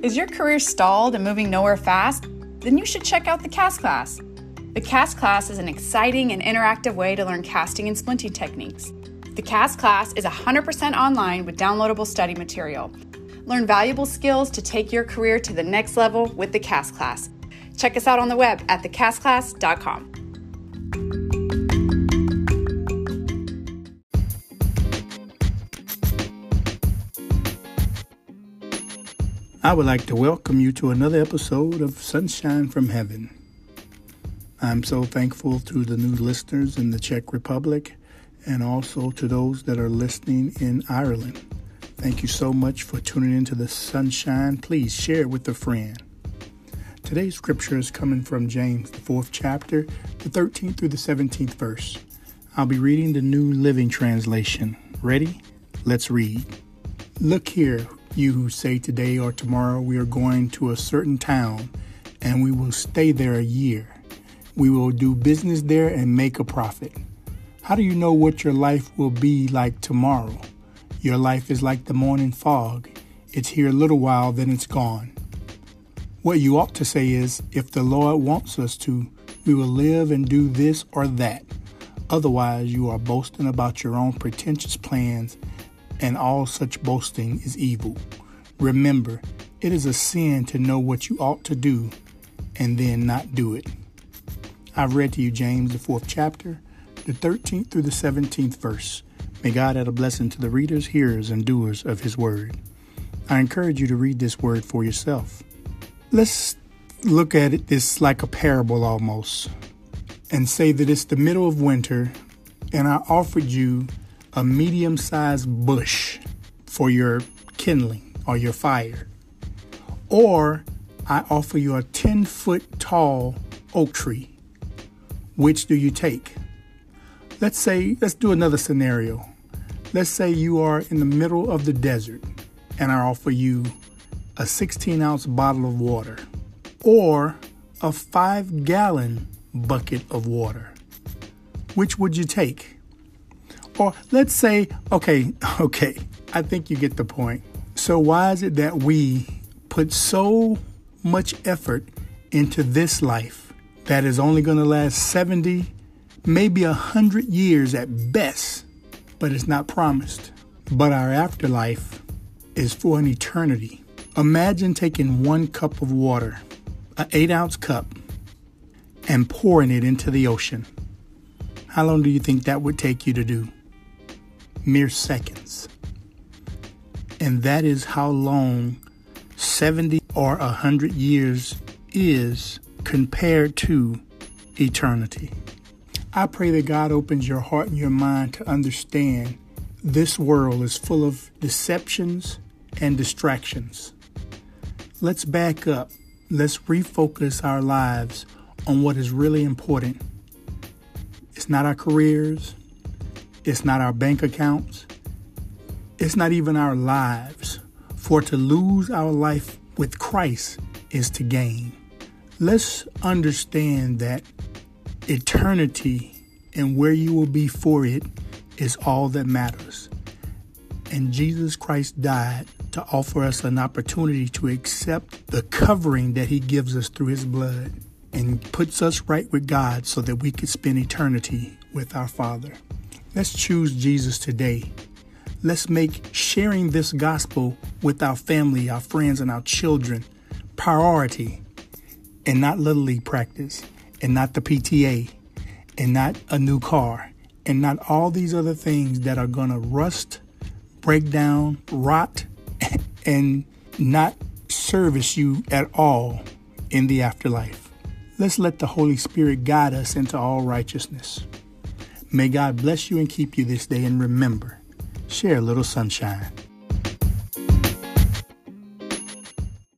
Is your career stalled and moving nowhere fast? Then you should check out the Cast Class. The Cast Class is an exciting and interactive way to learn casting and splinting techniques. The Cast Class is 100% online with downloadable study material. Learn valuable skills to take your career to the next level with the Cast Class. Check us out on the web at thecastclass.com. I would like to welcome you to another episode of Sunshine from Heaven. I'm so thankful to the new listeners in the Czech Republic and also to those that are listening in Ireland. Thank you so much for tuning into the Sunshine. Please share it with a friend. Today's scripture is coming from James, the 4th chapter, the 13th through the 17th verse. I'll be reading the New Living Translation. Ready? Let's read. Look here, you who say today or tomorrow we are going to a certain town and we will stay there a year. We will do business there and make a profit. How do you know what your life will be like tomorrow? Your life is like the morning fog. It's here a little while, then it's gone. What you ought to say is, if the Lord wants us to, we will live and do this or that. Otherwise, you are boasting about your own pretentious plans, and all such boasting is evil. Remember, it is a sin to know what you ought to do and then not do it. I've read to you James, the 4th chapter, the 13th through the 17th verse. May God add a blessing to the readers, hearers, and doers of his word. I encourage you to read this word for yourself. Let's look at this like a parable almost and say that it's the middle of winter and I offered you a medium-sized bush for your kindling or your fire. Or I offer you a 10-foot tall oak tree. Which do you take? Let's do another scenario. Let's say you are in the middle of the desert and I offer you a 16-ounce bottle of water or a 5-gallon bucket of water. Which would you take? Or let's say, okay, I think you get the point. So why is it that we put so much effort into this life that is only going to last 70, maybe 100 years at best, but it's not promised? But our afterlife is for an eternity. Imagine taking one cup of water, an 8-ounce cup, and pouring it into the ocean. How long do you think that would take you to do? Mere seconds. And that is how long 70 or 100 years is compared to eternity. I pray that God opens your heart and your mind to understand this world is full of deceptions and distractions. Let's back up. Let's refocus our lives on what is really important. It's not our careers. It's not our bank accounts. It's not even our lives. For to lose our life with Christ is to gain. Let's understand that eternity and where you will be for it is all that matters. And Jesus Christ died to offer us an opportunity to accept the covering that he gives us through his blood and puts us right with God so that we could spend eternity with our Father. Let's choose Jesus today. Let's make sharing this gospel with our family, our friends, and our children priority, and not Little League practice, and not the PTA, and not a new car, and not all these other things that are going to rust, break down, rot, and not service you at all in the afterlife. Let's let the Holy Spirit guide us into all righteousness. May God bless you and keep you this day, and remember, share a little sunshine.